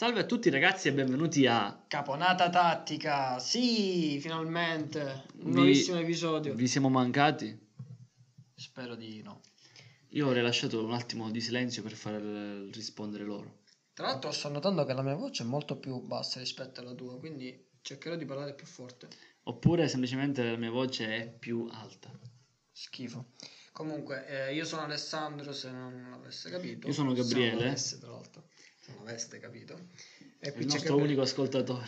Salve a tutti ragazzi e benvenuti a Caponata Tattica, sì, finalmente, un nuovissimo episodio. Vi siamo mancati? Spero di no. Io ho rilasciato un attimo di silenzio per far rispondere loro. Tra l'altro sto notando che la mia voce è molto più bassa rispetto alla tua, quindi cercherò di parlare più forte. Oppure semplicemente la mia voce è più alta. Schifo. Comunque, io sono Alessandro, se non avesse capito. Io sono Gabriele. Se non avesse, tra l'altro. Non aveste capito, e qui il nostro unico ascoltatore.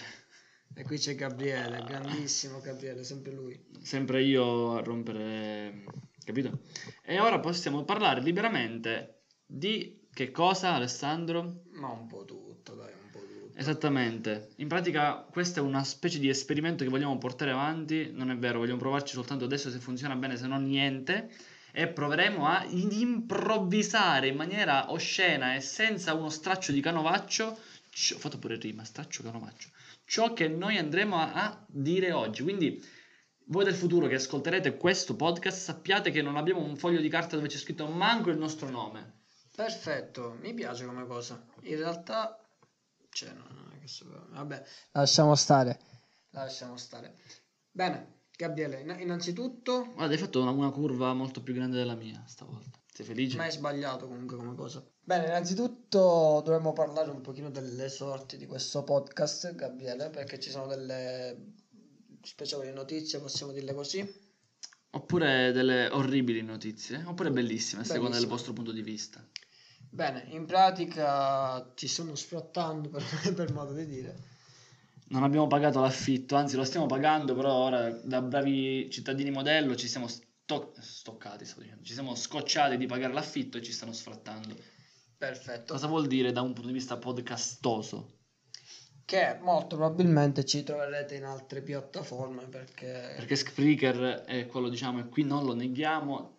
E qui c'è Gabriele, grandissimo Gabriele, sempre lui. Sempre io a rompere, capito? E ora possiamo parlare liberamente di che cosa, Alessandro? Ma un po' tutto, dai, un po' tutto. Esattamente. In pratica questa è una specie di esperimento che vogliamo portare avanti, non è vero, vogliamo provarci soltanto adesso se funziona bene, se no niente. E proveremo a improvvisare in maniera oscena e senza uno straccio di canovaccio, ho fatto pure rima, straccio canovaccio, ciò che noi andremo a dire oggi. Quindi voi del futuro che ascolterete questo podcast sappiate che non abbiamo un foglio di carta dove c'è scritto manco il nostro nome. Perfetto, mi piace come cosa. In realtà, cioè, no, che so, vabbè, lasciamo stare. Bene. Gabriele, innanzitutto... Guarda, hai fatto una curva molto più grande della mia stavolta. Sei felice? Ma hai sbagliato comunque come cosa. Bene, innanzitutto dovremmo parlare un pochino delle sorti di questo podcast, Gabriele, perché ci sono delle speciali notizie, possiamo dirle così. Oppure delle orribili notizie, oppure bellissime, secondo il vostro punto di vista. Bene, in pratica ci stiamo sfruttando, per modo di dire. Non abbiamo pagato l'affitto, anzi lo stiamo pagando, però ora da bravi cittadini modello ci siamo scocciati di pagare l'affitto e ci stanno sfrattando. Perfetto. Cosa vuol dire da un punto di vista podcastoso? Che molto probabilmente ci troverete in altre piattaforme perché Spreaker è quello, diciamo, e qui non lo neghiamo.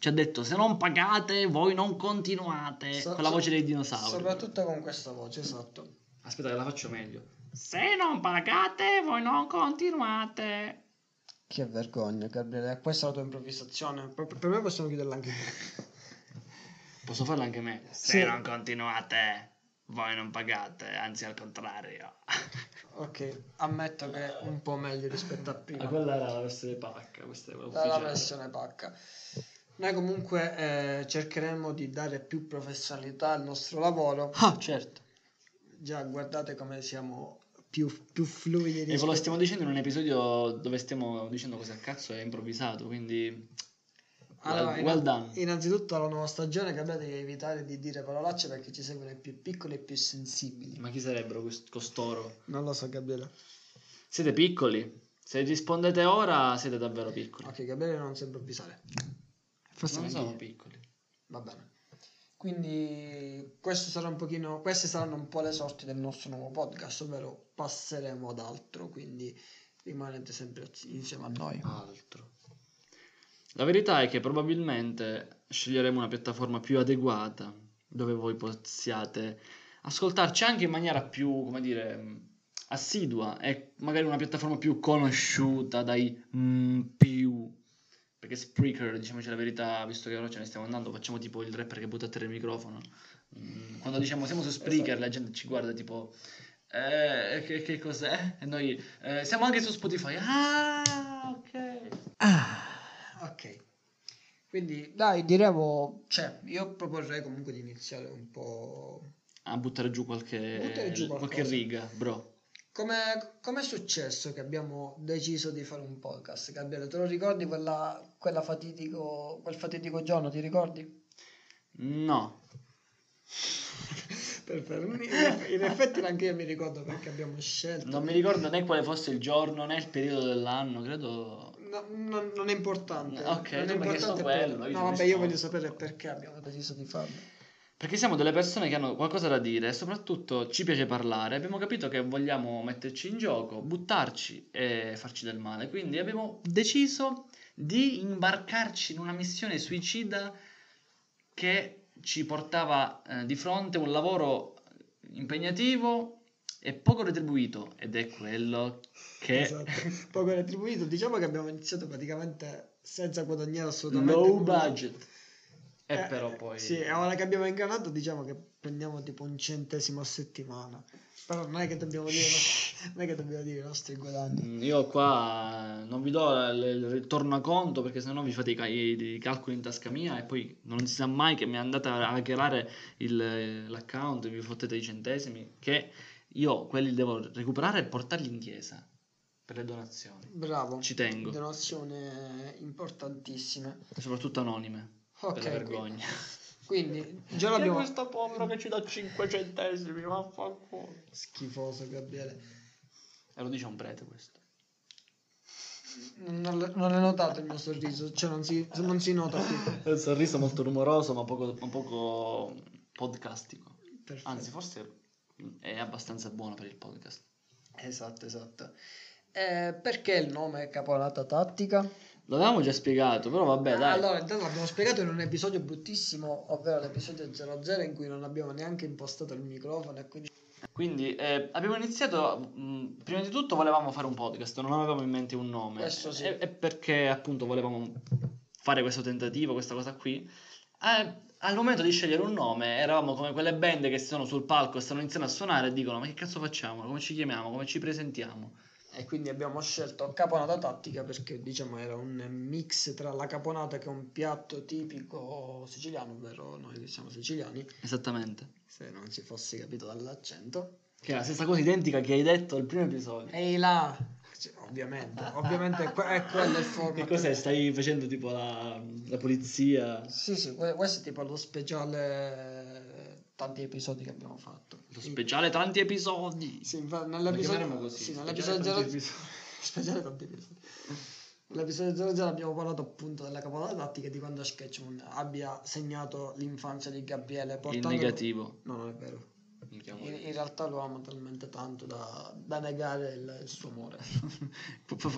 Ci ha detto se non pagate voi non continuate con la voce dei dinosauri. Soprattutto con questa voce, esatto. Aspetta che la faccio meglio. Se non pagate, voi non continuate. Che vergogna, Gabriele. Questa è la tua improvvisazione. Per me possiamo chiuderla anche me. Posso farla anche me? Sì. Se non continuate, voi non pagate. Anzi, al contrario. Ok, ammetto che è un po' meglio rispetto a prima. Ma quella era la versione pacca. Questa è la versione pacca. Noi comunque cercheremo di dare più professionalità al nostro lavoro. Ah, certo. Già, guardate come siamo più fluidi. E ve lo stiamo dicendo in un episodio dove stiamo dicendo cosa cazzo è improvvisato, quindi allora, well done. Innanzitutto alla nuova stagione capite di evitare di dire parolacce perché ci seguono i più piccoli e più sensibili. Ma chi sarebbero costoro? Non lo so, Gabriele. Siete piccoli? Se rispondete ora siete davvero piccoli. Ok, Gabriele non si improvvisare. Forse non sono piccoli. Va bene. Quindi queste saranno un po' le sorti del nostro nuovo podcast, ovvero passeremo ad altro, quindi rimanete sempre insieme a noi. Altro. La verità è che probabilmente sceglieremo una piattaforma più adeguata, dove voi possiate ascoltarci anche in maniera più, come dire, assidua, e magari una piattaforma più conosciuta dai più. Perché Spreaker, diciamoci la verità, visto che ora ce ne stiamo andando, facciamo tipo il rapper che butta a terra il microfono. Quando diciamo siamo su Spreaker, esatto. La gente ci guarda tipo che cos'è? E noi siamo anche su Spotify. Ah, ok. Quindi dai, diremo, cioè, io proporrei comunque di iniziare un po' a buttare giù qualche riga, bro. Come è successo che abbiamo deciso di fare un podcast? Gabriele, te lo ricordi quel fatidico giorno, ti ricordi? No. In effetti neanche io mi ricordo perché abbiamo scelto. Non mi ricordo né quale fosse il giorno né il periodo dell'anno, credo... No, non è importante. Ok, non è importante quello. No, vabbè, io voglio sapere perché abbiamo deciso di farlo. Perché siamo delle persone che hanno qualcosa da dire e soprattutto ci piace parlare. Abbiamo capito che vogliamo metterci in gioco, buttarci e farci del male. Quindi abbiamo deciso di imbarcarci in una missione suicida che ci portava di fronte a un lavoro impegnativo e poco retribuito. Ed è quello che... Esatto. Poco retribuito. Diciamo che abbiamo iniziato praticamente senza guadagnare assolutamente. Low budget. E però poi... Sì, ora che abbiamo ingranato diciamo che prendiamo tipo un centesimo a settimana, però non è che dobbiamo dire, non è che dobbiamo dire i nostri guadagni. Io qua non vi do il ritorno a conto, perché sennò vi fate i calcoli in tasca mia e poi non si sa mai che mi andate a hackerare l'account e vi fottete i centesimi, che io quelli devo recuperare e portarli in chiesa per le donazioni. Bravo, ci tengo. Donazioni importantissime, soprattutto anonime, okay, per la vergogna. Quindi già l'abbiamo... questo povero che ci dà 5 centesimi, vaffanculo, schifoso Gabriele. E lo dice un prete questo. Non è notato il mio sorriso, cioè non si nota più. Il sorriso molto rumoroso, ma un poco podcastico. Perfetto. Anzi, forse è abbastanza buono per il podcast. Esatto. Perché il nome Caponata Tattica? L'avevamo già spiegato, però vabbè, dai. Allora, intanto l'abbiamo spiegato in un episodio bruttissimo, ovvero l'episodio 00, in cui non abbiamo neanche impostato il microfono. E quindi abbiamo iniziato, prima di tutto volevamo fare un podcast, non avevamo in mente un nome. Questo sì. E perché appunto volevamo fare questo tentativo, questa cosa qui. Al momento di scegliere un nome eravamo come quelle band che sono sul palco e stanno iniziando a suonare e dicono: ma che cazzo facciamo? Come ci chiamiamo? Come ci presentiamo? E quindi abbiamo scelto Caponata Tattica perché, diciamo, era un mix tra la caponata, che è un piatto tipico siciliano, ovvero noi che siamo siciliani. Esattamente. Se non si fosse capito dall'accento. Che è la stessa cosa identica che hai detto al primo episodio. Ehi là! Cioè, ovviamente è quello il format. Che cos'è? Stai facendo tipo la polizia? Sì, questo è tipo lo speciale... tanti episodi che abbiamo fatto. Lo speciale tanti episodi. Sì, infatti nell'episodio così. Sì, speciale tanti episodi. Nell'episodio 00 abbiamo parlato appunto della Caponata Tattica, di quando Sketchman abbia segnato l'infanzia di Gabriele portando... Il negativo. No, non è vero. In realtà lo amo talmente tanto da negare il suo amore.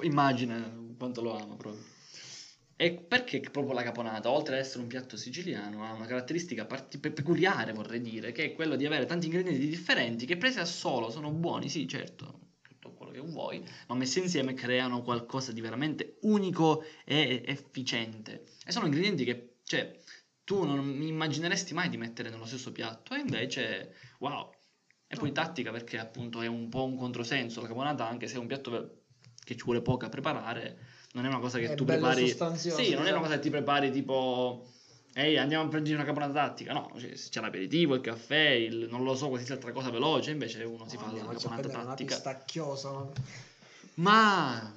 Immagina quanto lo amo proprio. E perché proprio la caponata, oltre ad essere un piatto siciliano, ha una caratteristica peculiare, vorrei dire, che è quella di avere tanti ingredienti differenti che presi a solo sono buoni, sì, certo, tutto quello che vuoi, ma messi insieme creano qualcosa di veramente unico e efficiente. E sono ingredienti che, cioè, tu non immagineresti mai di mettere nello stesso piatto, e invece, wow. E poi tattica, perché appunto è un po' un controsenso la caponata, anche se è un piatto che ci vuole poco a preparare. Non è una cosa che tu prepari. Sì, non esatto. È una cosa che ti prepari tipo: ehi, andiamo a prendere una caponata tattica. No, c'è l'aperitivo, il caffè, non lo so, qualsiasi altra cosa veloce. Invece uno si fa la caponata tattica. Una pistacchiosa, no? Ma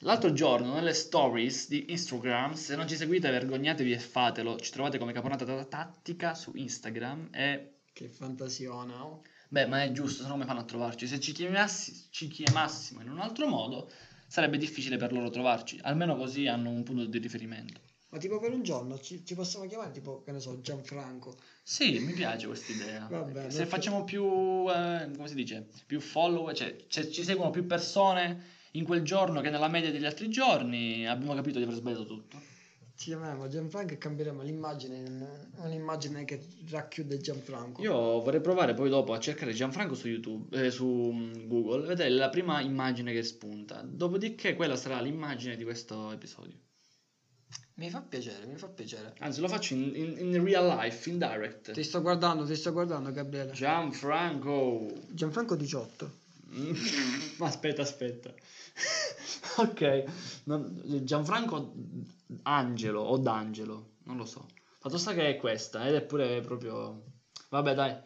l'altro giorno nelle stories di Instagram, se non ci seguite vergognatevi e fatelo, ci trovate come Caponata Tattica su Instagram. E che fantasiona, no? Beh, ma è giusto, se no come fanno a trovarci? Se ci chiamassimo in un altro modo sarebbe difficile per loro trovarci, almeno così hanno un punto di riferimento. Ma tipo per un giorno ci possiamo chiamare tipo, che ne so, Gianfranco. Sì, mi piace questa idea. Vabbè, se facciamo più, come si dice, più follower, cioè ci seguono più persone in quel giorno che nella media degli altri giorni, abbiamo capito di aver sbagliato tutto. Ci chiameremo Gianfranco e cambieremo l'immagine in un'immagine che racchiude Gianfranco. Io vorrei provare poi dopo a cercare Gianfranco su YouTube, su Google, ed è la prima immagine che spunta. Dopodiché quella sarà l'immagine di questo episodio. Mi fa piacere. Anzi, lo faccio in real life, in direct. Ti sto guardando, Gabriele. Gianfranco 18. Ma aspetta. Ok, Gianfranco Angelo o D'Angelo, non lo so. Fatto sta che è questa, ed è pure proprio... Vabbè, dai,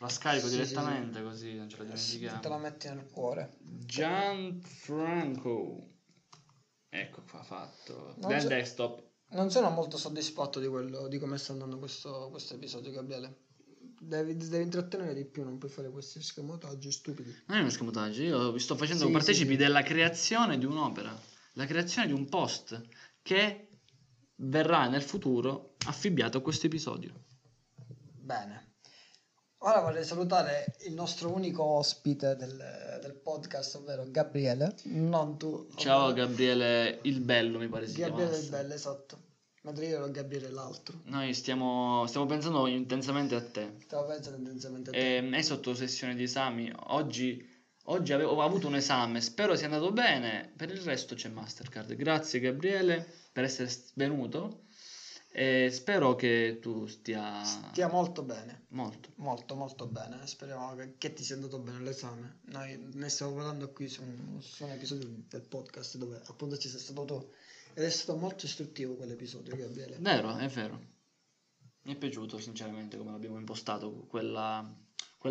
la scarico direttamente. Così non ce la dimentichiamo. Te la metti nel cuore. Gianfranco, ecco qua, fatto. Del desktop. Non sono molto soddisfatto di come sta andando questo episodio, Gabriele. Devi intrattenere di più, non puoi fare questi scamotaggi stupidi. Non è uno scamotaggio, io vi sto facendo partecipi della creazione di un'opera, la creazione di un post che verrà nel futuro affibbiato a questo episodio. Bene, ora vorrei salutare il nostro unico ospite del podcast, ovvero Gabriele. Non tu. Ciao, ovvero... Gabriele il Bello, mi pare si chiamasse. Gabriele il Bello, esatto. Mentre io ero Gabriele l'altro. Noi stiamo pensando intensamente a te. È sotto sessione di esami. Oggi ho avuto un esame. Spero sia andato bene. Per il resto c'è Mastercard. Grazie Gabriele per essere venuto. Spero che tu stia molto bene, molto bene. Speriamo che ti sia andato bene l'esame. Noi ne stiamo parlando qui su un episodio del podcast dove appunto ci sei stato tu, ed è stato molto istruttivo quell'episodio, Gabriele. Vero, è vero, mi è piaciuto sinceramente come l'abbiamo impostato quella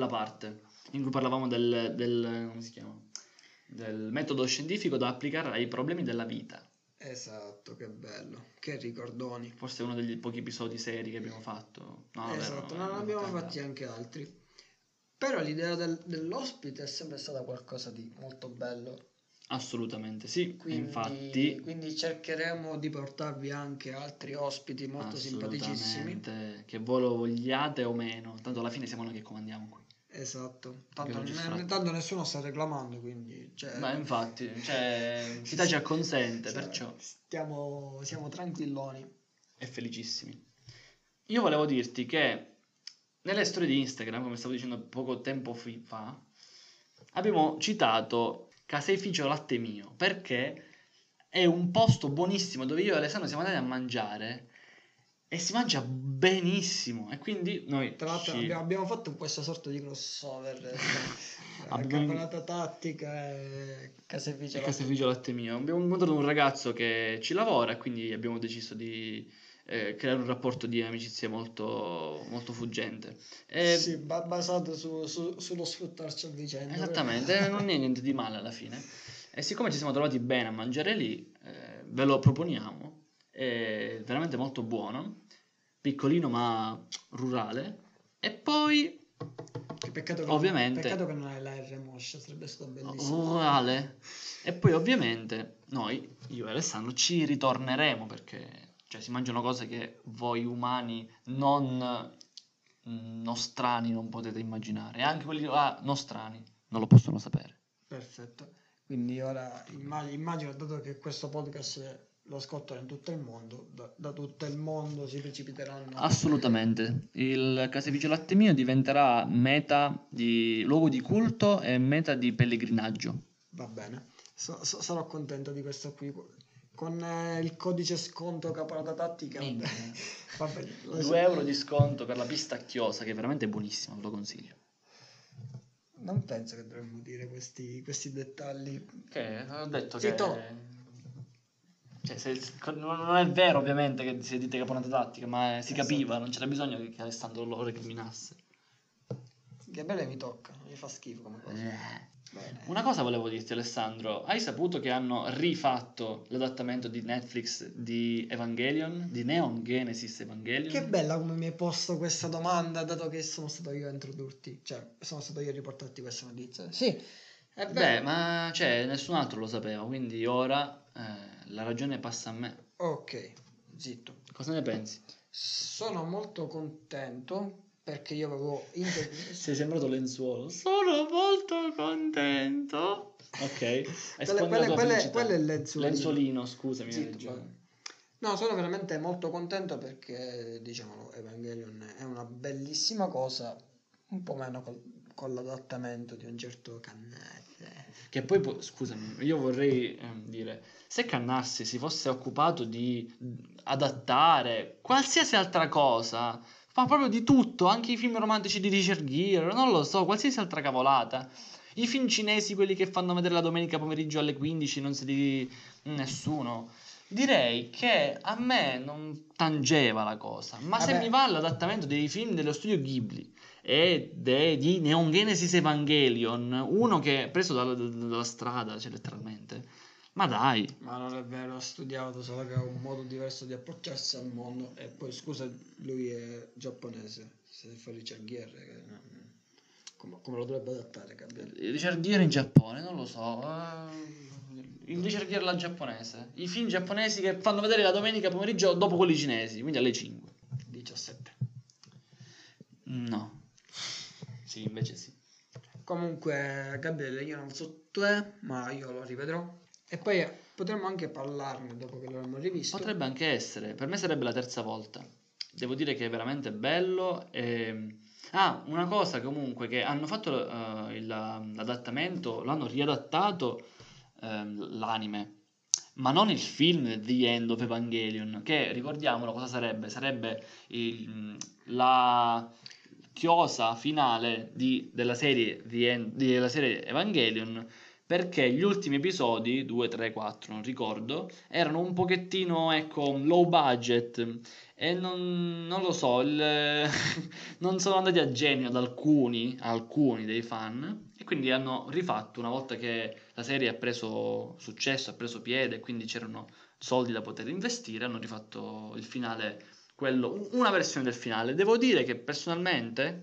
parte in cui parlavamo del come si chiama, del metodo scientifico da applicare ai problemi della vita. Esatto, che bello, che ricordoni. Forse è uno degli pochi episodi seri che abbiamo fatto. No, esatto, non abbiamo fatti anche altri. Però l'idea dell'ospite è sempre stata qualcosa di molto bello. Assolutamente sì, quindi cercheremo di portarvi anche altri ospiti molto simpaticissimi, che voi lo vogliate o meno, tanto alla fine siamo noi che comandiamo qui. Esatto, tanto nessuno sta reclamando, quindi ma infatti l'età ci acconsente, perciò siamo tranquilloni e felicissimi. Io volevo dirti che nelle storie di Instagram, come stavo dicendo poco tempo fa, abbiamo citato Caseificio Latte Mio perché è un posto buonissimo dove io e Alessandro siamo andati a mangiare e si mangia benissimo, e quindi noi tra l'altro abbiamo fatto questa sorta di crossover Caponata Tattica e Caseificio Latte Mio. Abbiamo incontrato un ragazzo che ci lavora, quindi abbiamo deciso di creare un rapporto di amicizia molto, molto fuggente, sì, basato sullo sfruttarci a vicenda, esattamente, non è niente di male alla fine. E siccome ci siamo trovati bene a mangiare lì, ve lo proponiamo. È veramente molto buono, piccolino ma rurale. E poi che peccato che ovviamente peccato che non è la R moscia, sarebbe stato bellissimo rurale. E poi ovviamente noi, io e Alessandro, ci ritorneremo perché si mangiano cose che voi umani nostrani non potete immaginare, e anche quelli nostrani non lo possono sapere. Perfetto, quindi ora immagino, dato che questo podcast lo ascoltano in tutto il mondo, da tutto il mondo si precipiteranno. Assolutamente, il Caseificio Latte Mio diventerà meta di luogo di culto e meta di pellegrinaggio. Va bene, sarò contento di questo qui. Con il codice sconto Caponata Tattica, vabbè, 2 euro di sconto per la pistacchiosa, che è veramente buonissima, ve lo consiglio. Non penso che dovremmo dire questi dettagli. Che? Ho detto che... non è vero ovviamente che si dite Caponata Tattica, ma si capiva, non c'era bisogno che Alessandro lo recriminasse. Gabriele mi tocca, mi fa schifo come cosa. Bene. Una cosa volevo dirti, Alessandro, hai saputo che hanno rifatto l'adattamento di Netflix di Evangelion, di Neon Genesis Evangelion? Che bella come mi hai posto questa domanda, dato che sono stato io a introdurti, sono stato io a riportarti questa notizia. Sì. Beh, ma nessun altro lo sapeva, quindi ora la ragione passa a me. Ok, zitto. Cosa ne pensi? Sono molto contento perché io avevo... Sei sembrato lenzuolo. Sono molto contento. Ok. Quello è il lenzuolino. Lenzuolino, scusami. Zitto, no, sono veramente molto contento perché, diciamolo, Evangelion è una bellissima cosa, un po' meno con l'adattamento di un certo Cannarsi. Che poi, scusami, io vorrei dire, se Cannarsi si fosse occupato di adattare qualsiasi altra cosa, ma proprio di tutto, anche i film romantici di Richard Gere, non lo so, qualsiasi altra cavolata, i film cinesi, quelli che fanno vedere la domenica pomeriggio alle 15, non se li... nessuno... Direi che a me non tangeva la cosa, ma vabbè, se mi va l'adattamento dei film dello studio Ghibli e di Neon Genesis Evangelion, uno che è preso dalla strada, letteralmente, ma dai. Ma non è vero, ho studiato, solo che ha un modo diverso di approcciarsi al mondo. E poi scusa, lui è giapponese, se fa Richard Gere, come lo dovrebbe adattare? Richard Gere in Giappone, non lo so. Il Richard Gere alla giapponese, i film giapponesi che fanno vedere la domenica pomeriggio dopo quelli cinesi, quindi alle 5 17 no, sì, invece sì. Comunque, Gabriele, io non so te, ma io lo rivedrò e poi potremmo anche parlarne dopo che l'avremmo rivisto. Potrebbe anche essere, per me sarebbe la terza volta, devo dire che è veramente bello. Una cosa comunque, che hanno fatto l'adattamento, l'hanno riadattato l'anime, ma non il film The End of Evangelion, che ricordiamolo cosa sarebbe? Sarebbe la chiosa finale della serie della serie Evangelion, perché gli ultimi episodi, 2, 3, 4, non ricordo, erano un pochettino, ecco, low budget, e non lo so, non sono andati a genio ad alcuni dei fan, e quindi hanno rifatto, una volta che la serie ha preso successo, ha preso piede, quindi c'erano soldi da poter investire, hanno rifatto il finale, una versione del finale. Devo dire che personalmente,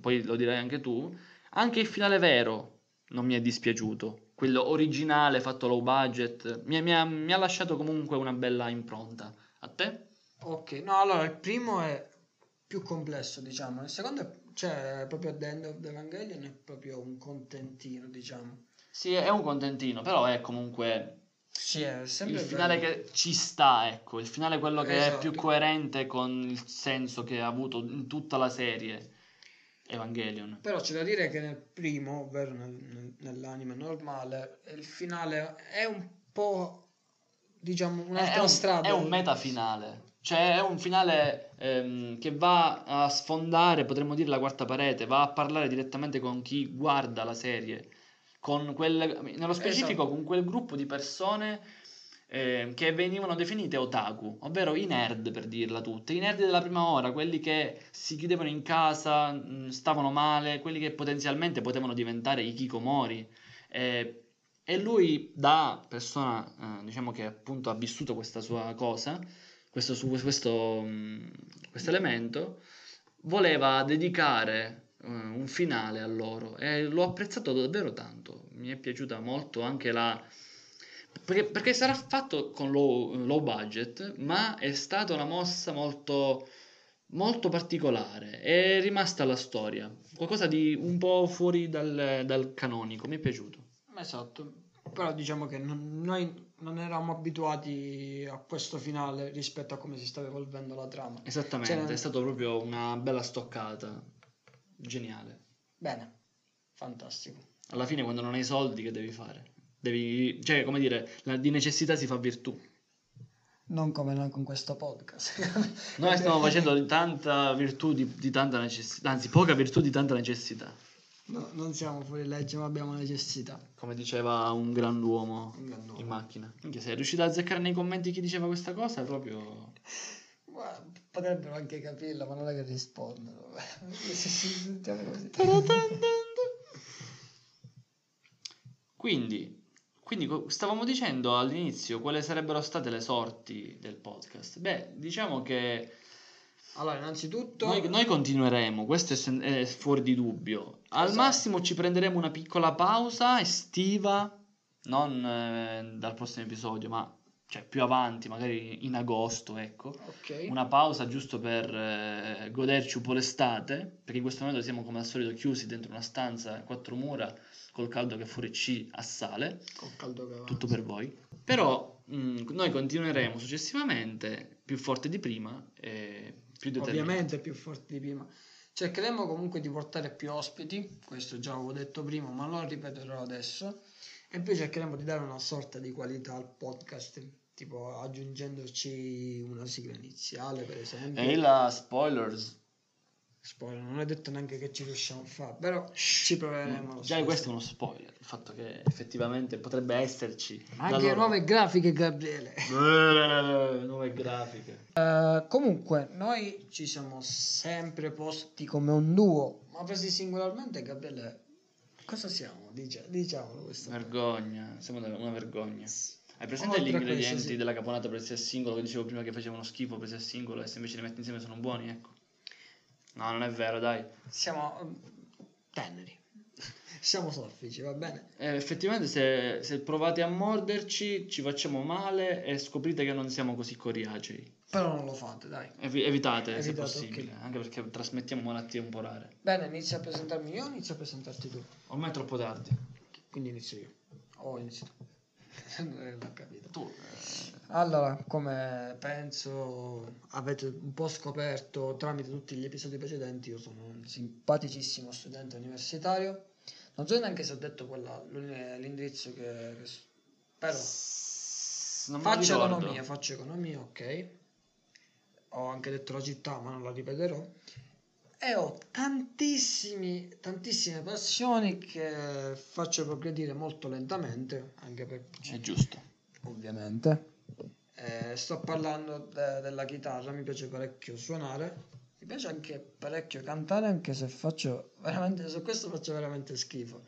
poi lo dirai anche tu, anche il finale vero non mi è dispiaciuto, quello originale fatto low budget mi ha lasciato comunque una bella impronta. A te? Ok, no, allora il primo è più complesso, diciamo, il secondo è proprio The End of Evangelion, è proprio un contentino, diciamo. Sì, è un contentino, però è comunque sì, è sempre il finale bello, che ci sta, ecco, il finale quello che esatto, è più coerente con il senso che ha avuto in tutta la serie Evangelion. Però c'è da dire che nel primo, ovvero nell'anime normale, il finale è un po', diciamo, un'altra strada. È un metafinale, cioè è un finale che va a sfondare, potremmo dire, la quarta parete, va a parlare direttamente con chi guarda la serie, con nello specifico esatto, con quel gruppo di persone che venivano definite otaku, ovvero i nerd, per dirla tutta, i nerd della prima ora, quelli che si chiudevano in casa, stavano male, quelli che potenzialmente potevano diventare i hikikomori, e lui, da persona diciamo che appunto ha vissuto questa sua cosa, questo elemento, voleva dedicare un finale a loro, e l'ho apprezzato davvero tanto, mi è piaciuta molto anche perché sarà fatto con low budget, ma è stata una mossa molto, molto particolare, è rimasta la storia, qualcosa di un po' fuori dal canonico, mi è piaciuto. Esatto, però diciamo che noi non eravamo abituati a questo finale rispetto a come si stava evolvendo la trama. Esattamente, è stata proprio una bella stoccata, geniale. Bene, fantastico. Alla fine, quando non hai soldi, che devi fare? Cioè, come dire, di necessità si fa virtù. Non come noi con questo podcast. Noi stiamo facendo tanta virtù di tanta necessità, anzi poca virtù di tanta necessità. No, non siamo fuori legge, ma abbiamo necessità. Come diceva un grand'uomo in macchina. Anche se è riuscito a azzeccare nei commenti chi diceva questa cosa, è proprio... Potrebbero anche capirla, ma non è che rispondono. Sentiamo così. Quindi stavamo dicendo all'inizio quali sarebbero state le sorti del podcast. Beh, diciamo che... Allora, innanzitutto... Noi continueremo, questo è fuori di dubbio. Al massimo ci prenderemo una piccola pausa estiva, non dal prossimo episodio, ma cioè, più avanti, magari in agosto, ecco. Okay. Una pausa giusto per goderci un po' l'estate, perché in questo momento siamo come al solito chiusi dentro una stanza, quattro mura, col caldo che fuori ci assale, tutto per voi. Però noi continueremo successivamente più forte di prima e più determinati. Ovviamente più forte di prima. Cercheremo comunque di portare più ospiti, questo già avevo detto prima, ma lo ripeterò adesso. E poi cercheremo di dare una sorta di qualità al podcast, tipo aggiungendoci una sigla iniziale, per esempio. E la spoilers. Spoiler, non è detto neanche che ci riusciamo a fare, però ci proveremo. Già questo è uno spoiler, il fatto che effettivamente potrebbe esserci anche nuove grafiche, Gabriele. Nuove grafiche. Comunque noi ci siamo sempre posti come un duo, ma presi singolarmente, Gabriele, cosa siamo? Diciamolo questo. Vergogna, siamo una vergogna. Hai presente gli ingredienti della caponata presi a singolo, che dicevo prima che facevano schifo presi a singolo, e se invece li metti insieme sono buoni, ecco. No, non è vero, dai. Siamo teneri. Siamo soffici, va bene? Effettivamente se provate a morderci ci facciamo male e scoprite che non siamo così coriacei. Però non lo fate, dai. Evitate se possibile, okay. Anche perché trasmettiamo malattie temporali. Bene, inizia a presentarmi io o inizia a presentarti tu? Ormai è troppo tardi. Quindi inizio io. Inizio tu. Non ho capito. Tu... Allora, come penso avete un po' scoperto tramite tutti gli episodi precedenti, io sono un simpaticissimo studente universitario. Non so neanche se ho detto l'indirizzo che però non mi ricordo. Faccio economia, ok. Ho anche detto la città, ma non la ripeterò. E ho tantissime passioni che faccio progredire molto lentamente, anche per... È giusto. Ovviamente. Sto parlando della chitarra, mi piace parecchio suonare. Mi piace anche parecchio cantare, anche se faccio veramente, su questo faccio veramente schifo.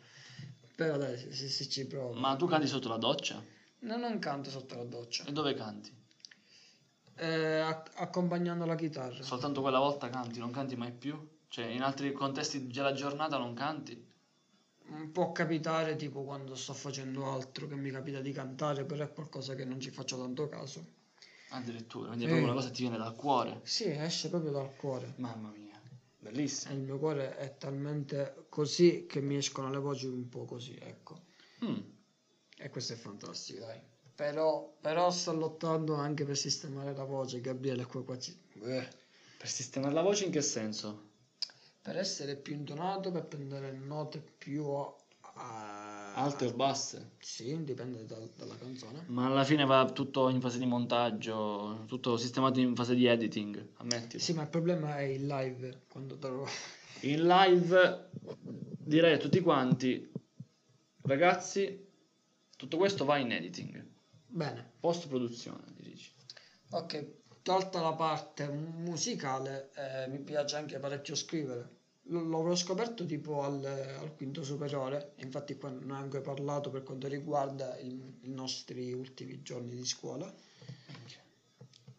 Però dai, se ci provo. Ma tu canti sotto la doccia? No, non canto sotto la doccia. E dove canti? Accompagnando la chitarra. Soltanto quella volta canti, non canti mai più? Cioè, in altri contesti della giornata non canti? Può capitare, tipo quando sto facendo altro, che mi capita di cantare, però è qualcosa che non ci faccio tanto caso. Addirittura, quindi è proprio una cosa che ti viene dal cuore. Sì, esce proprio dal cuore. Mamma mia, bellissimo. E il mio cuore è talmente così che mi escono le voci un po' così, ecco. E questo è fantastico, dai. Però sto lottando anche per sistemare la voce, Gabriele. Per sistemare la voce in che senso? Per essere più intonato, per prendere note più alte o basse? Sì, dipende dalla canzone. Ma alla fine va tutto in fase di montaggio, tutto sistemato in fase di editing, ammettilo. Sì, ma il problema è il live, quando in live direi a tutti quanti: ragazzi, tutto questo va in editing. Bene. Post produzione, dirigi. Ok, tolta la parte musicale, mi piace anche parecchio scrivere. L'ho scoperto tipo al quinto superiore. Infatti qua non ho anche parlato per quanto riguarda i nostri ultimi giorni di scuola.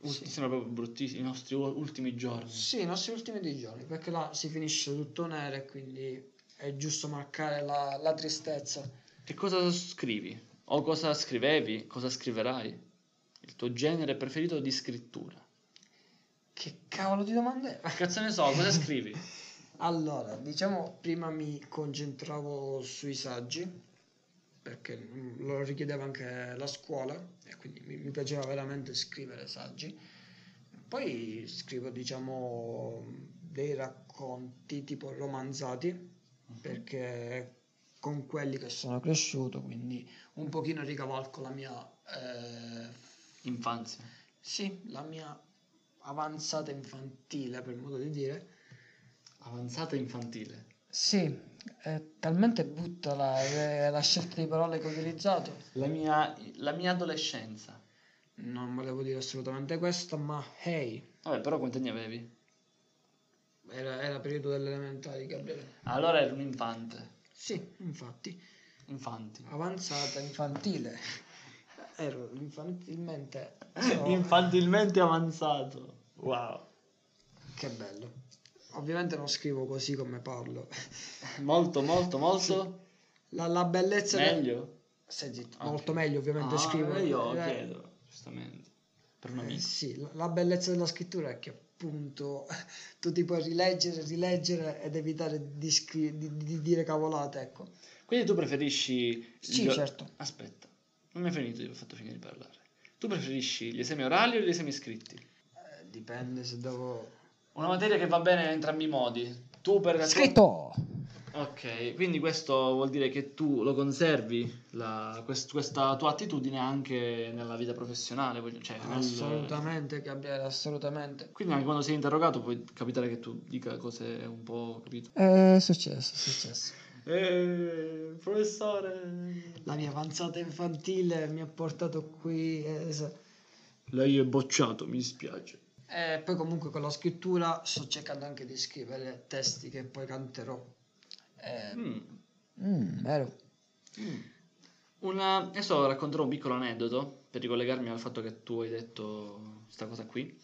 Sì. Sono proprio bruttissimi i nostri ultimi giorni. Sì, i nostri ultimi 2 giorni, perché là si finisce tutto nero e quindi è giusto marcare la tristezza. Che cosa scrivi? O cosa scrivevi, cosa scriverai? Il tuo genere preferito di scrittura? Che cavolo di domande? Cazzo ne so, cosa scrivi? Allora, diciamo, prima mi concentravo sui saggi, perché lo richiedeva anche la scuola, e quindi mi piaceva veramente scrivere saggi. Poi scrivo, diciamo, dei racconti tipo romanzati, perché con quelli che sono cresciuto, quindi un pochino ricavalco la mia infanzia. Sì, la mia avanzata infantile, per modo di dire. Avanzata infantile? Sì, talmente brutta la scelta di parole che ho utilizzato. La mia adolescenza. Non volevo dire assolutamente questo, ma hey. Vabbè, però quanti anni avevi? Era periodo delle elementari, Gabriele. Allora ero un infante. Sì, infatti. Avanzata, infantile. Ero infantilmente avanzato. Wow, che bello. Ovviamente non scrivo così come parlo. Molto. Sì. La bellezza meglio? Sei zitto. Okay. Molto meglio, ovviamente scrivo. Io chiedo, giustamente, per un amico. Sì, la bellezza della scrittura è che appunto tu ti puoi rileggere ed evitare di dire cavolate, ecco. Quindi tu preferisci... Sì, certo. Aspetta, non mi è finito, ti ho fatto finire di parlare. Tu preferisci gli esami orali o gli esami scritti? Dipende se devo... Una materia che va bene in entrambi i modi. Tu per... Scritto! Ok, quindi questo vuol dire che tu lo conservi, questa tua attitudine anche nella vita professionale, cioè assolutamente, Gabriele, assolutamente. Quindi anche quando sei interrogato puoi capitare che tu dica cose un po', capito? È successo. Professore, la mia avanzata infantile mi ha portato qui. Lei è bocciato, mi dispiace. Poi comunque con la scrittura sto cercando anche di scrivere testi che poi canterò. Vero. Adesso racconterò un piccolo aneddoto per ricollegarmi al fatto che tu hai detto questa cosa qui.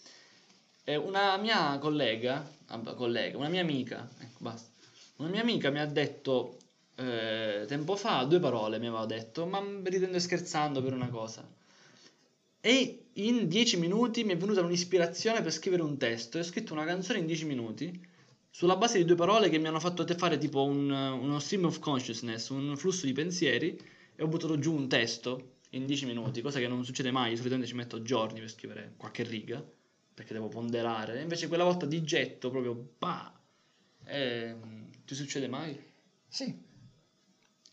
Una mia collega, una mia amica, ecco, basta. Una mia amica mi ha detto tempo fa 2 parole, mi aveva detto, ma ridendo e scherzando per una cosa. E in 10 minuti mi è venuta un'ispirazione per scrivere un testo. E ho scritto una canzone in 10 minuti. Sulla base di 2 parole che mi hanno fatto fare tipo uno stream of consciousness, un flusso di pensieri, e ho buttato giù un testo in 10 minuti, cosa che non succede mai. Io solitamente ci metto giorni per scrivere qualche riga, perché devo ponderare. Invece quella volta di getto proprio, bah! Ti succede mai? Sì.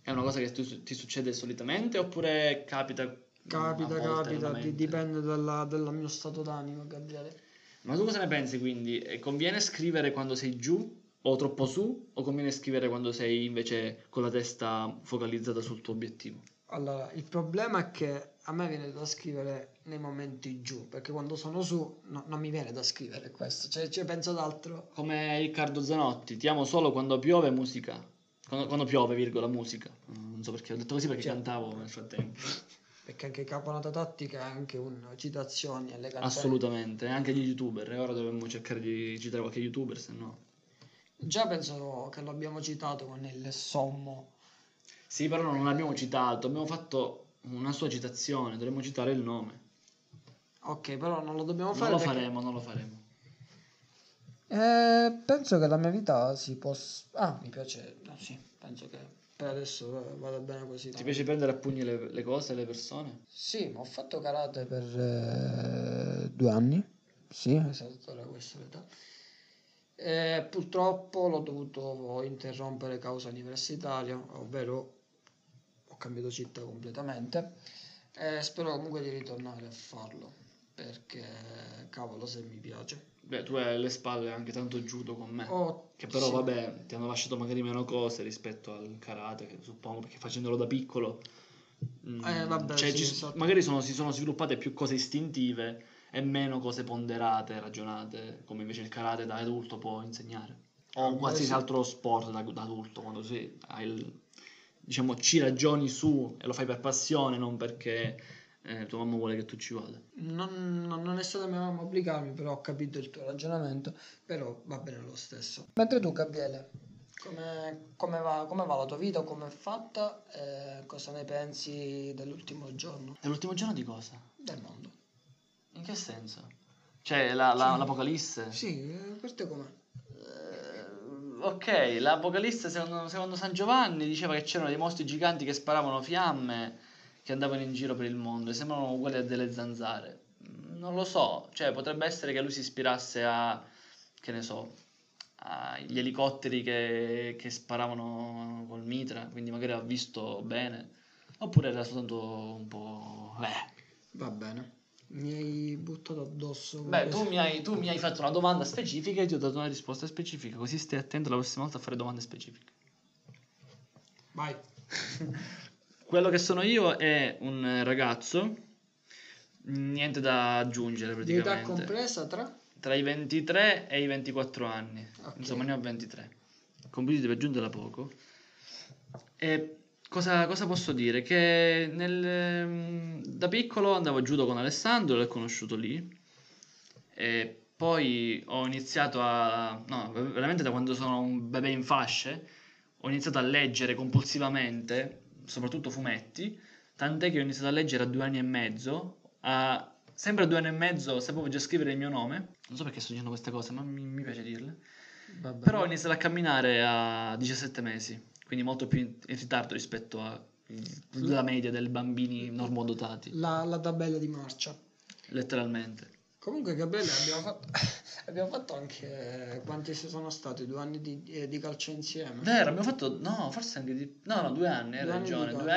È una cosa che ti succede solitamente, oppure capita Capita, capita, dipende dal mio stato d'animo, Gabriele. Ma tu cosa ne pensi quindi? Conviene scrivere quando sei giù o troppo su, o conviene scrivere quando sei invece con la testa focalizzata sul tuo obiettivo? Allora, il problema è che a me viene da scrivere nei momenti giù, perché quando sono su non mi viene da scrivere questo, cioè penso ad altro. Come Riccardo Zanotti, ti amo solo quando piove musica, quando piove virgola musica, non so perché ho detto così, perché cantavo nel frattempo. Perché anche Caponata Tattica è anche una citazione alle canzoni. Assolutamente, anche gli youtuber, e ora dovremmo cercare di citare qualche youtuber, se no. Già penso che l'abbiamo citato con il sommo. Sì, però non l'abbiamo citato, abbiamo fatto una sua citazione, dovremmo citare il nome. Ok, però non lo dobbiamo fare. Non lo faremo. Penso che la mia vita si possa... Ah, mi piace, no, sì, penso che... adesso vada bene così. Ti piace prendere a pugni le cose, le persone? Sì, ma ho fatto karate per 2 anni. Sì, esatto, era questa l'età. Purtroppo l'ho dovuto interrompere causa universitaria, ovvero ho cambiato città completamente. Spero comunque di ritornare a farlo, perché cavolo se mi piace. Beh, tu hai alle spalle anche tanto judo con me, che però sì, vabbè, ti hanno lasciato magari meno cose rispetto al karate, che suppongo, perché facendolo da piccolo vabbè, cioè, sì, magari si sono sviluppate più cose istintive e meno cose ponderate, ragionate, come invece il karate da adulto può insegnare, o qualsiasi altro sport da adulto, quando diciamo ci ragioni su e lo fai per passione, non perché tua mamma vuole che tu ci vada. Non è stata mia mamma a obbligarmi, però ho capito il tuo ragionamento, però va bene lo stesso. Mentre tu, Gabriele, come va la tua vita, come è fatta, cosa ne pensi dell'ultimo giorno? Dell'ultimo giorno di cosa? Del mondo. In che senso? Cioè l'apocalisse? Sì, per te com'è? Ok, l'apocalisse secondo San Giovanni diceva che c'erano dei mostri giganti che sparavano fiamme, che andavano in giro per il mondo e sembravano uguali a delle zanzare. Non lo so, cioè potrebbe essere che lui si ispirasse a, che ne so, agli elicotteri che sparavano col mitra, quindi magari ha visto bene, oppure era soltanto un po'... Va bene, mi hai buttato addosso. Beh, tu mi hai fatto una domanda specifica e ti ho dato una risposta specifica, così stai attento la prossima volta a fare domande specifiche. Vai. Quello che sono io è un ragazzo, niente da aggiungere praticamente. L'età compresa tra i 23 e i 24 anni, okay. Insomma ne ho 23, compiuti per giunta da poco. E cosa posso dire? Che da piccolo andavo a judo con Alessandro, l'ho conosciuto lì, e poi ho iniziato veramente da quando sono un bebè in fasce, ho iniziato a leggere compulsivamente, soprattutto fumetti, tant'è che ho iniziato a leggere a 2 anni e mezzo, sempre a 2 anni e mezzo sapevo già scrivere il mio nome, non so perché sto dicendo queste cose, ma mi piace dirle. Vabbè. Però ho iniziato a camminare a 17 mesi, quindi molto più in ritardo rispetto alla media dei bambini normodotati. La tabella di marcia. Letteralmente. Comunque, Gabriele, abbiamo fatto anche quanti sono stati 2 anni di calcio insieme. Vero, abbiamo fatto, no, forse anche di... No, 2 anni, hai ragione, 2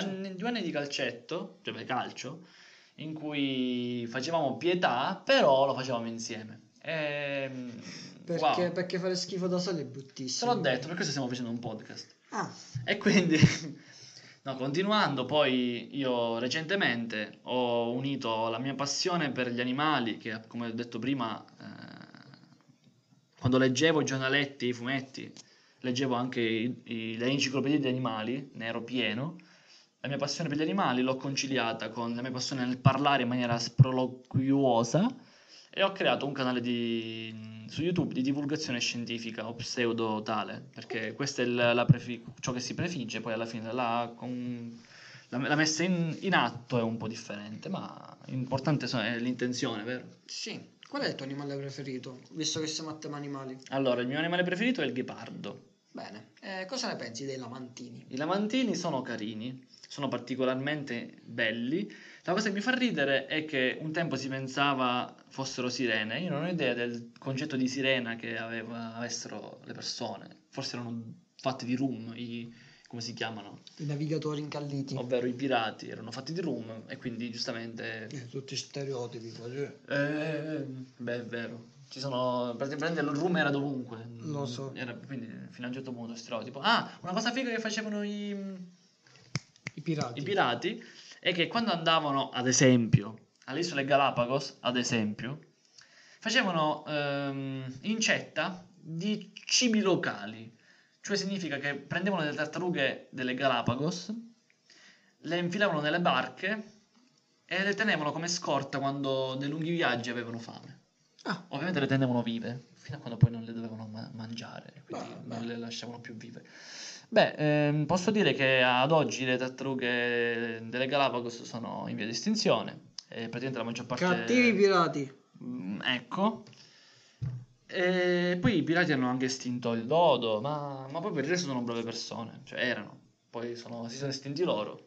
anni di calcetto, cioè per calcio, in cui facevamo pietà, però lo facevamo insieme. Perché fare schifo da soli è bruttissimo. Te l'ho detto, per questo stiamo facendo un podcast. Ah. E quindi... No, continuando, poi io recentemente ho unito la mia passione per gli animali, che come ho detto prima, quando leggevo i giornaletti, i fumetti, leggevo anche le enciclopedie di animali, ne ero pieno. La mia passione per gli animali l'ho conciliata con la mia passione nel parlare in maniera sproloquiosa e ho creato un canale su YouTube di divulgazione scientifica o pseudo tale, perché questo è ciò che si prefigge, poi alla fine la messa in atto è un po' differente, ma l'importante è l'intenzione, vero? Sì. Qual è il tuo animale preferito, visto che siamo a tema animali? Allora, il mio animale preferito è il ghepardo. Bene. Cosa ne pensi dei lamantini? I lamantini sono carini, sono particolarmente belli. La cosa che mi fa ridere è che un tempo si pensava fossero sirene. Io non ho idea del concetto di sirena che avessero le persone. Forse erano fatte di rum, come si chiamano? I navigatori incalliti. Ovvero i pirati erano fatti di rum e quindi giustamente... tutti stereotipi quasi. Beh, è vero. Ci sono... praticamente il rum era dovunque. Lo so. Era, quindi fino a un certo punto stereotipo. Ah, una cosa figa che facevano i pirati è che quando andavano, ad esempio, alle isole Galapagos, ad esempio, facevano incetta di cibi locali. Cioè significa che prendevano delle tartarughe delle Galapagos, le infilavano nelle barche e le tenevano come scorta quando nei lunghi viaggi avevano fame. Ah. Ovviamente le tenevano vive, fino a quando poi non le dovevano mangiare, quindi non le lasciavano più vive. Beh, posso dire che ad oggi le tartarughe delle Galapagos sono in via di estinzione. Praticamente la maggior parte... Cattivi pirati! Ecco... E poi i pirati hanno anche estinto il dodo, ma poi per il resto sono brave persone, cioè erano, poi si sono estinti loro.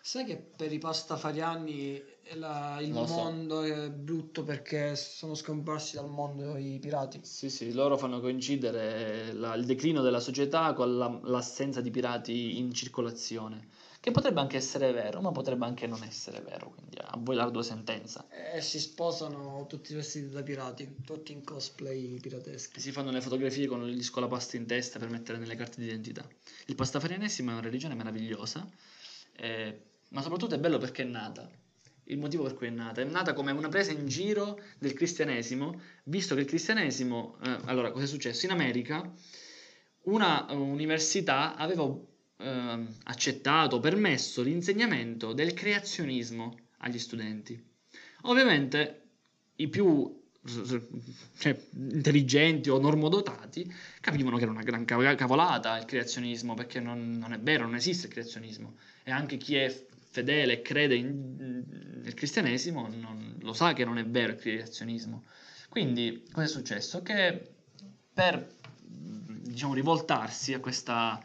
Sai che per i pastafariani il mondo è brutto perché sono scomparsi dal mondo i pirati? Sì, loro fanno coincidere il declino della società con l'assenza di pirati in circolazione, che potrebbe anche essere vero, ma potrebbe anche non essere vero, quindi a voi l'ardua sentenza. E si sposano tutti vestiti da pirati, tutti in cosplay pirateschi. Si fanno le fotografie con il disco alla pasta in testa per mettere nelle carte d'identità. Il pastafarianesimo è una religione meravigliosa, ma soprattutto è bello perché è nata. Il motivo per cui è nata come una presa in giro del cristianesimo, visto che il cristianesimo... allora, cosa è successo? In America una università aveva... accettato, permesso l'insegnamento del creazionismo agli studenti. Ovviamente i più intelligenti o normodotati capivano che era una gran cavolata il creazionismo, perché non è vero, non esiste il creazionismo, e anche chi è fedele e crede nel cristianesimo lo sa che non è vero il creazionismo. Quindi cosa è successo? Che per, diciamo, rivoltarsi a questa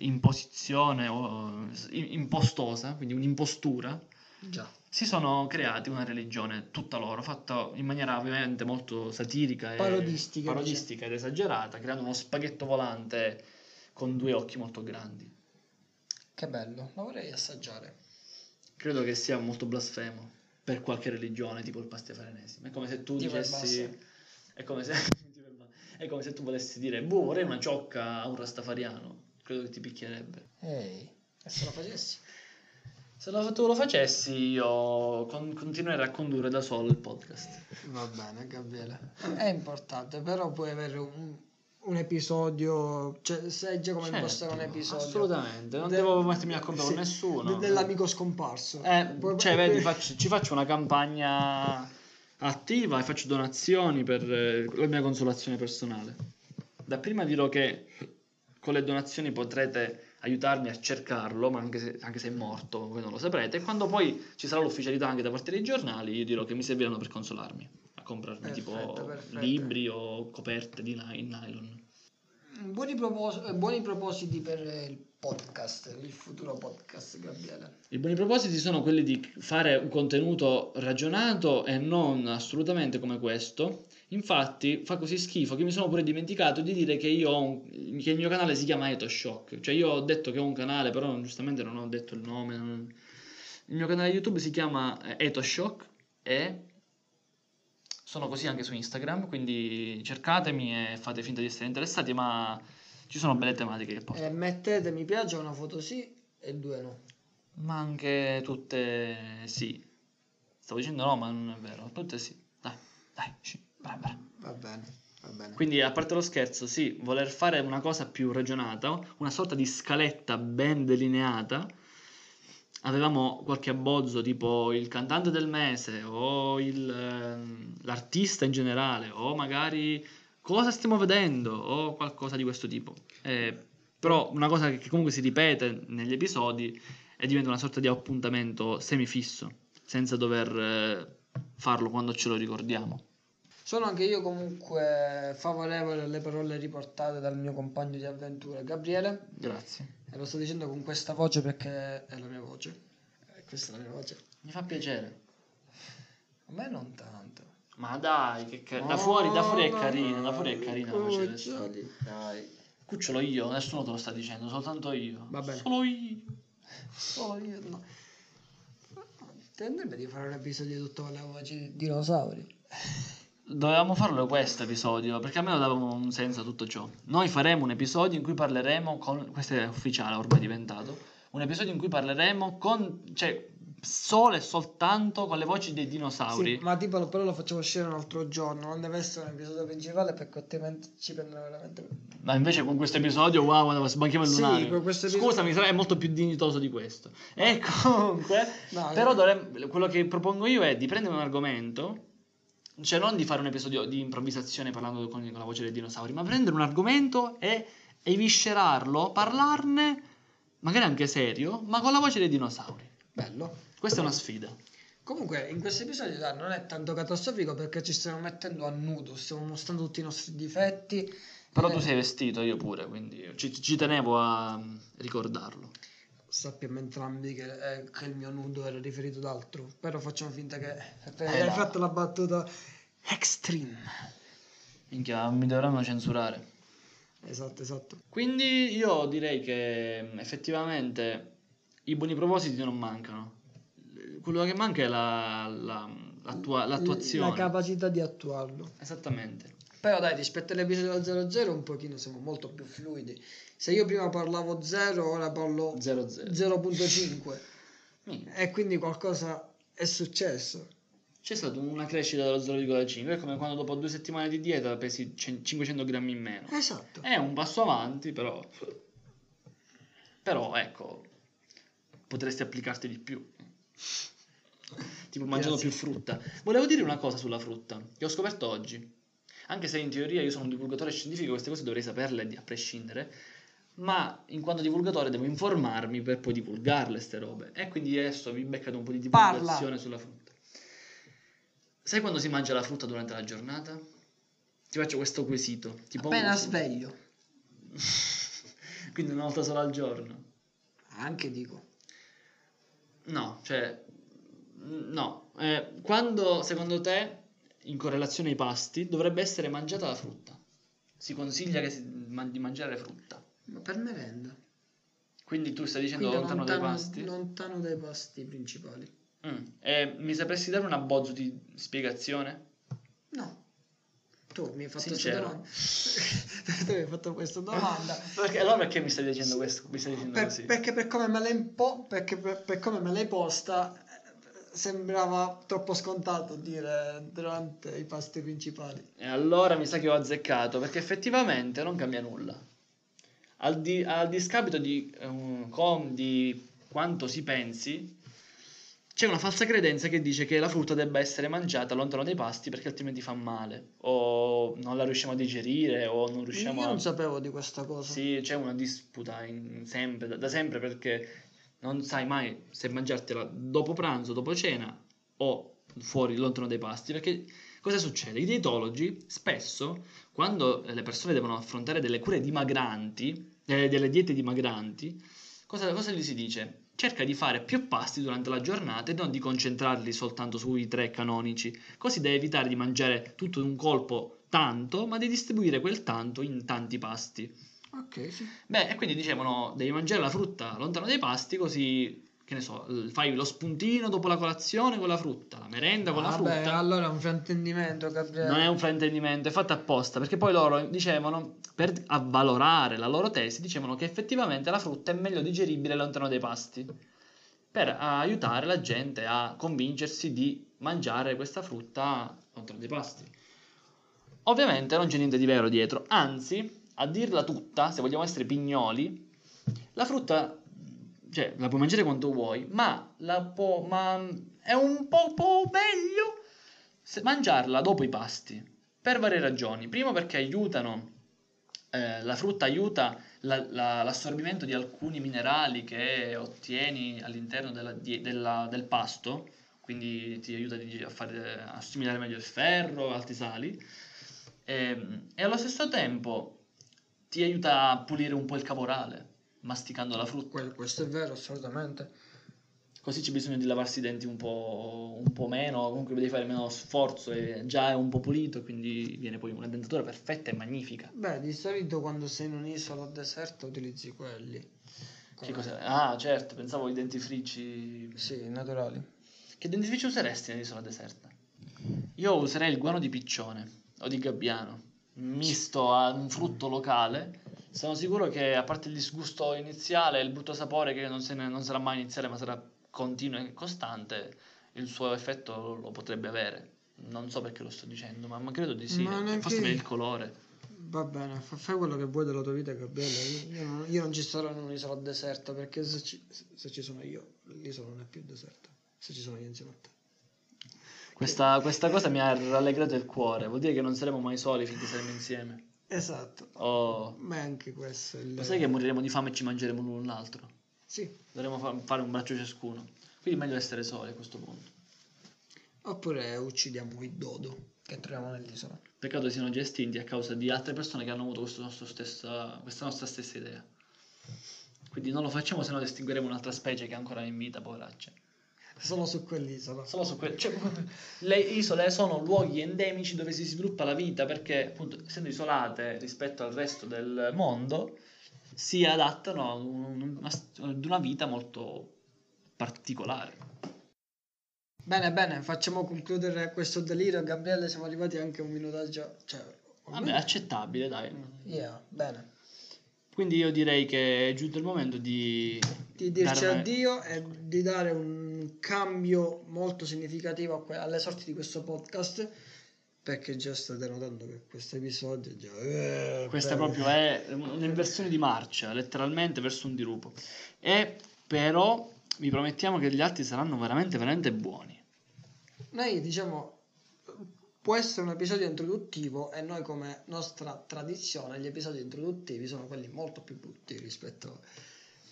imposizione o impostosa, quindi un'impostura, già, si sono creati una religione tutta loro, fatta in maniera ovviamente molto satirica e parodistica ed esagerata, creando uno spaghetto volante con due occhi molto grandi. Che bello, lo vorrei assaggiare. Credo che sia molto blasfemo per qualche religione, tipo il pastafarianesimo. È come se tu dicessi, è come se tu volessi dire vorrei una ciocca a un rastafariano. Credo che ti picchierebbe. Ehi, e se lo facessi? Tu lo facessi, io continuerei a condurre da solo il podcast. Va bene, Gabriele. È importante, però puoi avere un episodio, cioè sai già come impostare un episodio. Assolutamente, non devo mettermi a comprare con nessuno. Dell'amico scomparso. Vedi, ci faccio una campagna attiva e faccio donazioni per la mia consolazione personale. Dapprima dirò che con le donazioni potrete aiutarmi a cercarlo, ma anche se è morto, voi non lo saprete. E quando poi ci sarà l'ufficialità anche da parte dei giornali, io dirò che mi serviranno per consolarmi, a comprarmi libri o coperte in nylon. Buoni propositi per il podcast, il futuro podcast, Gabriele. I buoni propositi sono quelli di fare un contenuto ragionato e non assolutamente come questo. Infatti fa così schifo che mi sono pure dimenticato di dire che che il mio canale si chiama EtoShock. Cioè io ho detto che ho un canale, però giustamente non ho detto il nome. Il mio canale YouTube si chiama EtoShock e sono così anche su Instagram, quindi cercatemi e fate finta di essere interessati, ma ci sono belle tematiche che porto. Mettete mi piace, una foto sì e due no. Ma anche tutte sì. Stavo dicendo no, ma non è vero. Tutte sì. Dai, sì. Va bene. Quindi, a parte lo scherzo, sì, voler fare una cosa più ragionata, una sorta di scaletta ben delineata. Avevamo qualche abbozzo, tipo il cantante del mese o l'artista in generale, o magari cosa stiamo vedendo o qualcosa di questo tipo. Però una cosa che comunque si ripete negli episodi e diventa una sorta di appuntamento semifisso, senza dover farlo quando ce lo ricordiamo. Sono anche io comunque favorevole alle parole riportate dal mio compagno di avventura, Gabriele. Grazie. E lo sto dicendo con questa voce perché è la mia voce. Questa è la mia voce. Mi fa piacere. A me non tanto. Ma dai, da fuori è carina. La voce. Dai. Cucciolo io, nessuno te lo sta dicendo, soltanto io. Va bene. Solo io, no. Ti andrebbe di fare un episodio tutto con la voce di dinosauri? Dovevamo farlo questo episodio, perché almeno dava un senso a tutto ciò. Noi faremo un episodio in cui parleremo con... Questo è ufficiale, ormai diventato. Un episodio in cui parleremo con... Cioè, solo e soltanto con le voci dei dinosauri. Sì, ma tipo però lo facciamo uscire un altro giorno, non deve essere un episodio principale, perché altrimenti ci prendono veramente. Ma invece con questo episodio, wow, sbanchiamo il lunare. Sì, con questo episodio... Scusami, sarà molto più dignitoso di questo. E comunque no, però dovremmo... Quello che propongo io è di prendere un argomento, cioè non di fare un episodio di improvvisazione parlando con la voce dei dinosauri, ma prendere un argomento e viscerarlo, parlarne magari anche serio, ma con la voce dei dinosauri. Bello. Questa è una sfida. Comunque in questo episodio non è tanto catastrofico, perché ci stiamo mettendo a nudo, stiamo mostrando tutti i nostri difetti. Però tu sei vestito, io pure, quindi ci tenevo a ricordarlo. Sappiamo entrambi che il mio nudo era riferito ad altro, però facciamo finta che hai fatto la battuta extreme. Minchia, mi dovranno censurare. Esatto. Quindi io direi che effettivamente i buoni propositi non mancano. Quello che manca è l'attuazione. La capacità di attuarlo. Esattamente. Però dai, rispetto all'episodio 00 un pochino siamo molto più fluidi. Se io prima parlavo 0, ora parlo 0.5. E quindi qualcosa è successo. C'è stata una crescita dello 0.5. È come quando dopo 2 settimane di dieta pesi 500 grammi in meno. Esatto. È un passo avanti, però. Però ecco, potresti applicarti di più, tipo mangiando più frutta. Volevo dire una cosa sulla frutta che ho scoperto oggi, anche se in teoria io sono un divulgatore scientifico, queste cose dovrei saperle a prescindere, ma in quanto divulgatore devo informarmi per poi divulgarle ste robe, e quindi adesso vi beccate un po' di divulgazione. Parla. Sulla frutta, sai quando si mangia la frutta durante la giornata? Ti faccio questo quesito, tipo appena sveglio. Quindi una volta sola al giorno, anche dico. No, quando secondo te, in correlazione ai pasti, dovrebbe essere mangiata la frutta? Si consiglia di mangiare frutta. Ma per merenda. Quindi tu stai dicendo lontano dai pasti? Lontano dai pasti principali. E mi sapresti dare un abbozzo di spiegazione? No. Tu mi hai fatto questa domanda. Perché mi stai dicendo questo? Mi stai dicendo così? Perché per come me l'hai posta sembrava troppo scontato dire durante i pasti principali. E allora mi sa che ho azzeccato, perché effettivamente non cambia nulla. Al discapito di quanto si pensi, c'è una falsa credenza che dice che la frutta debba essere mangiata lontano dai pasti perché altrimenti fa male, o non la riusciamo a digerire, o non riusciamo. Io non sapevo di questa cosa. Sì, c'è una disputa da sempre, perché non sai mai se mangiartela dopo pranzo, dopo cena o fuori, lontano dai pasti. Perché cosa succede? I dietologi spesso, quando le persone devono affrontare delle cure dimagranti, delle diete dimagranti, cosa gli si dice? Cerca di fare più pasti durante la giornata e non di concentrarli soltanto sui 3 canonici, così da evitare di mangiare tutto in un colpo tanto, ma di distribuire quel tanto in tanti pasti. Ok, sì. Beh, e quindi dicevano, devi mangiare la frutta lontano dai pasti, così, che ne so, fai lo spuntino dopo la colazione con la frutta, la merenda con la frutta. Beh, allora è un fraintendimento, Gabriele. Non è un fraintendimento, è fatto apposta, perché poi loro dicevano, per avvalorare la loro tesi, dicevano che effettivamente la frutta è meglio digeribile lontano dai pasti, per aiutare la gente a convincersi di mangiare questa frutta lontano dai pasti. Ovviamente non c'è niente di vero dietro, anzi, a dirla tutta, se vogliamo essere pignoli, la frutta, cioè, la puoi mangiare quanto vuoi, ma è un po' meglio se mangiarla dopo i pasti, per varie ragioni. Primo, perché la frutta aiuta l'assorbimento di alcuni minerali che ottieni all'interno del pasto, quindi ti aiuta a assimilare meglio il ferro, altri sali, e allo stesso tempo ti aiuta a pulire un po' il caporale, masticando la frutta. Questo è vero, assolutamente. così c'è bisogno di lavarsi i denti un po' meno, comunque devi fare meno sforzo e già è un po' pulito, quindi viene poi una dentatura perfetta e magnifica. Beh, di solito quando sei in un'isola deserta utilizzi quelli. Che cos'è? Ah, certo, pensavo i dentifrici. Sì, naturali. Che dentifrici useresti nell'isola deserta? Io userei il guano di piccione o di gabbiano, misto a un frutto locale. Sono sicuro che, a parte il disgusto iniziale e il brutto sapore che non sarà mai iniziale ma sarà continuo e costante, il suo effetto lo potrebbe avere. Non so perché lo sto dicendo, ma credo di sì, forse per il colore. Va bene, fai quello che vuoi della tua vita, Gabriele. Io non ci sarò in un'isola deserta, perché se ci sono io, l'isola non è più deserta. Se ci sono io insieme a te. Questa cosa mi ha rallegrato il cuore. Vuol dire che non saremo mai soli finché saremo insieme. Esatto. Oh. Ma anche questo. Lo sai che moriremo di fame e ci mangeremo l'un l'altro? Sì. Dovremo fare un braccio ciascuno. Quindi meglio essere soli a questo punto. Oppure uccidiamo il dodo che troviamo nell'isola. Peccato siano già estinti a causa di altre persone che hanno avuto questa nostra stessa idea. Quindi non lo facciamo, se no distingueremo un'altra specie che è ancora in vita, poveraccia. Solo su quell'isola. Solo su cioè, le isole sono luoghi endemici dove si sviluppa la vita, perché appunto, essendo isolate rispetto al resto del mondo, si adattano ad una vita molto particolare. Bene, facciamo concludere questo delirio, Gabriele, siamo arrivati anche a un minutaggio, cioè, vabbè, accettabile, dai. Yeah, bene. Quindi io direi che è giunto il momento di dirci addio e di dare un cambio molto significativo alle sorti di questo podcast, perché già state notando che questo episodio è già... questa bene. Proprio è un'inversione di marcia, letteralmente verso un dirupo. E però vi promettiamo che gli altri saranno veramente, veramente buoni. Noi diciamo, può essere un episodio introduttivo, e noi, come nostra tradizione, gli episodi introduttivi sono quelli molto più brutti rispetto,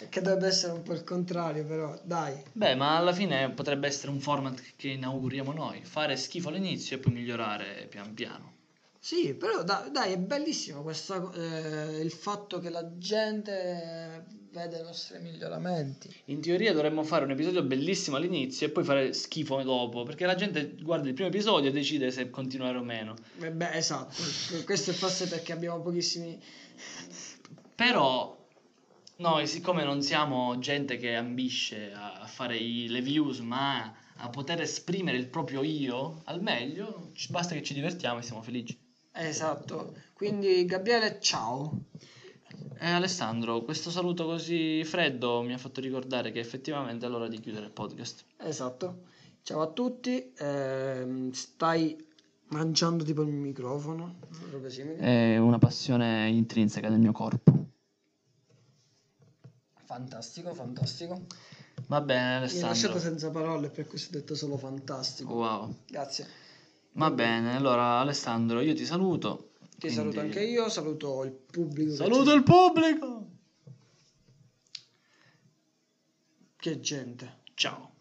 che dovrebbe essere un po' il contrario, però dai. Beh, ma alla fine potrebbe essere un format che inauguriamo noi, fare schifo all'inizio e poi migliorare pian piano. Sì, però dai, è bellissimo il fatto che la gente vede i nostri miglioramenti. In teoria dovremmo fare un episodio bellissimo all'inizio e poi fare schifo dopo, perché la gente guarda il primo episodio e decide se continuare o meno. Beh, esatto, questo è forse perché abbiamo pochissimi... Però noi, siccome non siamo gente che ambisce a fare le views, ma a poter esprimere il proprio io al meglio, basta che ci divertiamo e siamo felici. Esatto, quindi Gabriele, ciao. Alessandro, questo saluto così freddo mi ha fatto ricordare che effettivamente è l'ora di chiudere il podcast. Esatto, ciao a tutti. Stai mangiando tipo il microfono? È una passione intrinseca del mio corpo. Fantastico. Va bene, Alessandro, mi hai lasciato senza parole, per cui ho detto solo fantastico. Wow, grazie. Va bene, allora Alessandro, io ti saluto. Saluto anche io, saluto il pubblico. Saluto il pubblico. Che gente. Ciao.